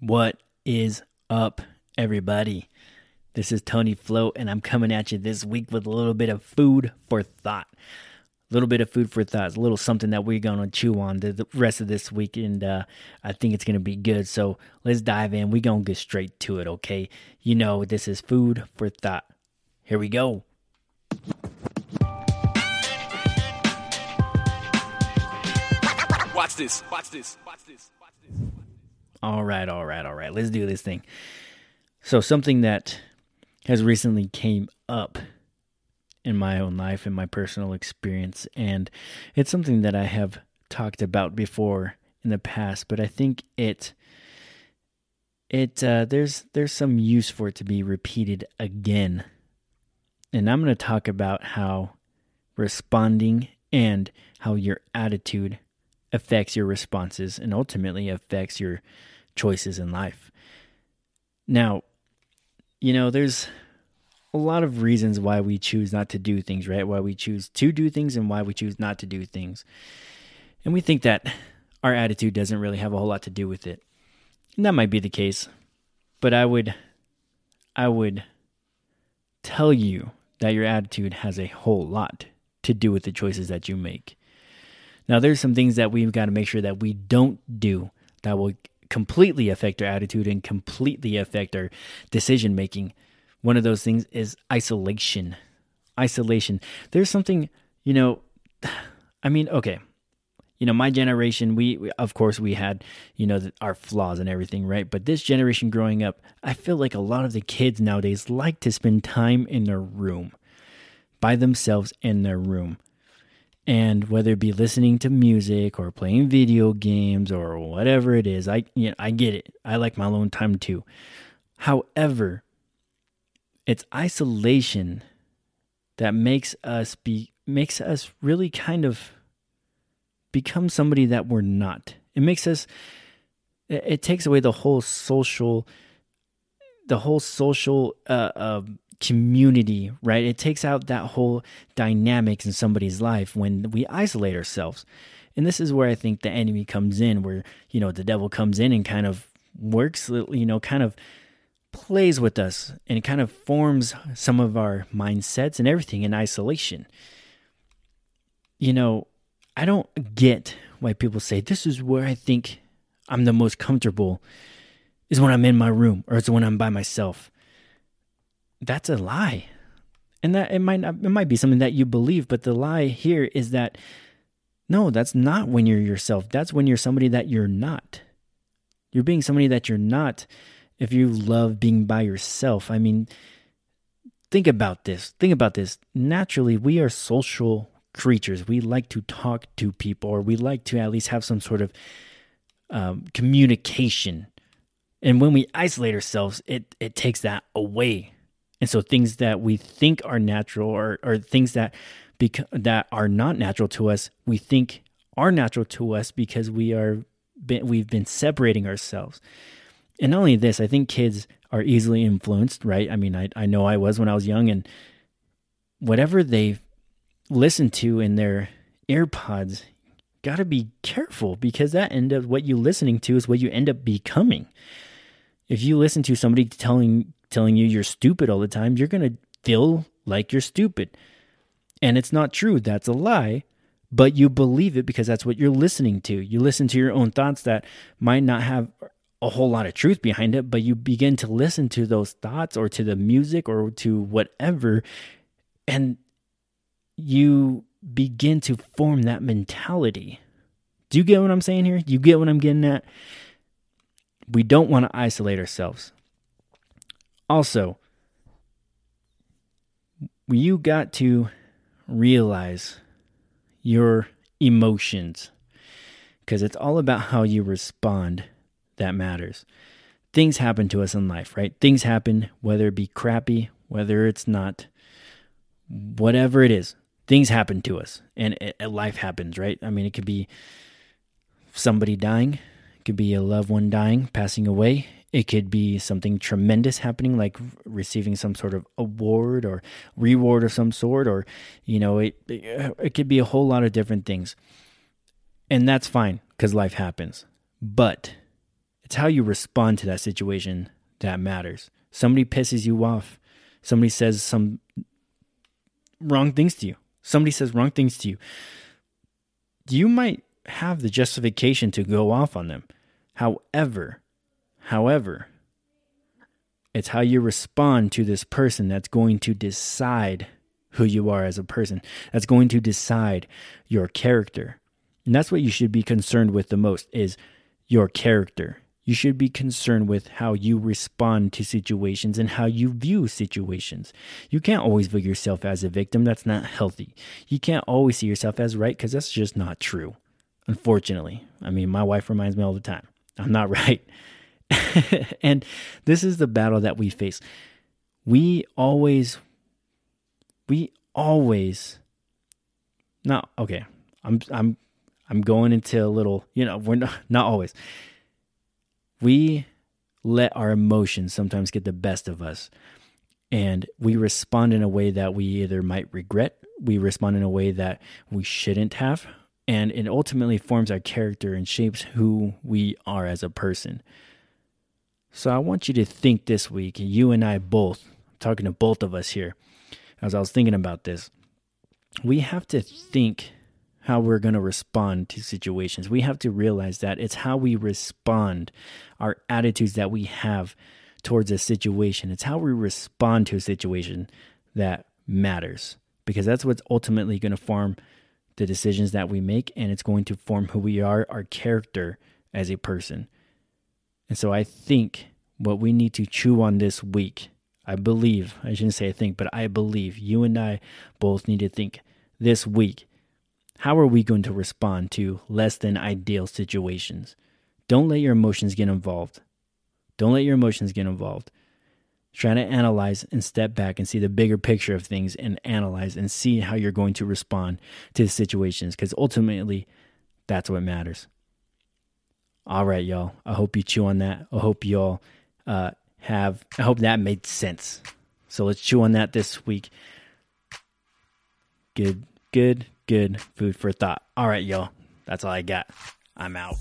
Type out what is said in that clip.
What is up, everybody? This is Tony Float, and I'm coming at you this week with a little bit of food for thought. A little bit of food for thought. It's a little something that we're going to chew on the rest of this week, and I think it's going to be good. So let's dive in. We're going to get straight to it, okay? You know, this is food for thought. Here we go. Watch this. Watch this. Watch this. Watch this. All right. Let's do this thing. So something that has recently came up in my own life, in my personal experience, and it's something that I have talked about before in the past, but I think there's some use for it to be repeated again. And I'm going to talk about how responding and how your attitude affects your responses and ultimately affects your choices in life. Now, you know, there's a lot of reasons why we choose not to do things, right? Why we choose to do things and why we choose not to do things. And we think that our attitude doesn't really have a whole lot to do with it. And that might be the case, but I would tell you that your attitude has a whole lot to do with the choices that you make. Now, there's some things that we've got to make sure that we don't do that will completely affect our attitude and completely affect our decision making. One of those things is isolation. Isolation. There's something, you know, I mean, okay. You know, my generation, we of course we had, you know, our flaws and everything, right? But this generation growing up, I feel like a lot of the kids nowadays like to spend time in their room, by themselves in their room. And whether it be listening to music or playing video games or whatever it is, I get it. I like my alone time too. However, it's isolation that makes us really kind of become somebody that we're not. It takes away the whole social community, right? It takes out that whole dynamics in somebody's life when we isolate ourselves. And this is where I think the enemy comes in, where, you know, the devil comes in and kind of works, you know, kind of plays with us and kind of forms some of our mindsets and everything in isolation. You know, I don't get why people say, this is where I think I'm the most comfortable is when I'm in my room, or it's when I'm by myself. That's a lie, and that it might be something that you believe, but the lie here is that no, that's not when you're yourself. That's when you're somebody that you're not. You're being somebody that you're not if you love being by yourself. I mean, think about this. Naturally, we are social creatures. We like to talk to people, or we like to at least have some sort of communication. And when we isolate ourselves, it takes that away. And so things that we think are natural or things that are not natural to us, we think are natural to us because we've been separating ourselves. And not only this, I think kids are easily influenced, right? I mean, I know I was when I was young, and whatever they listen to in their AirPods, got to be careful, because that end up what you're listening to is what you end up becoming. If you listen to somebody telling you you're stupid all the time, you're going to feel like you're stupid. And it's not true. That's a lie. But you believe it because that's what you're listening to. You listen to your own thoughts that might not have a whole lot of truth behind it, but you begin to listen to those thoughts or to the music or to whatever, and you begin to form that mentality. Do you get what I'm saying here? You get what I'm getting at? We don't want to isolate ourselves. Also, you got to realize your emotions, because it's all about how you respond that matters. Things happen to us in life, right? Things happen, whether it be crappy, whether it's not, whatever it is, things happen to us, and life happens, right? I mean, it could be somebody dying, it could be a loved one dying, passing away. It could be something tremendous happening, like receiving some sort of award or reward of some sort, or, you know, it could be a whole lot of different things. And that's fine, because life happens. But It's how you respond to that situation that matters. Somebody pisses you off. Somebody says some wrong things to you. You might have the justification to go off on them. However, it's how you respond to this person that's going to decide who you are as a person. That's going to decide your character. And that's what you should be concerned with the most, is your character. You should be concerned with how you respond to situations and how you view situations. You can't always view yourself as a victim. That's not healthy. You can't always see yourself as right, because that's just not true, unfortunately. I mean, my wife reminds me all the time, I'm not right. And this is the battle that we face. I'm going into a little, we're not always. We let our emotions sometimes get the best of us, and we respond in a way that we either might regret, we respond in a way that we shouldn't have, and it ultimately forms our character and shapes who we are as a person. So I want you to think this week, you and I both, I'm talking to both of us here, as I was thinking about this, we have to think how we're going to respond to situations. We have to realize that it's how we respond, our attitudes that we have towards a situation. It's how we respond to a situation that matters, because that's what's ultimately going to form the decisions that we make, and it's going to form who we are, our character as a person. And so I think what we need to chew on this week, I believe you and I both need to think this week, how are we going to respond to less than ideal situations? Don't let your emotions get involved. Try to analyze and step back and see the bigger picture of things, and analyze and see how you're going to respond to the situations, because ultimately that's what matters. All right, y'all. I hope you chew on that. I hope that made sense. So let's chew on that this week. Good food for thought. All right, y'all. That's all I got. I'm out.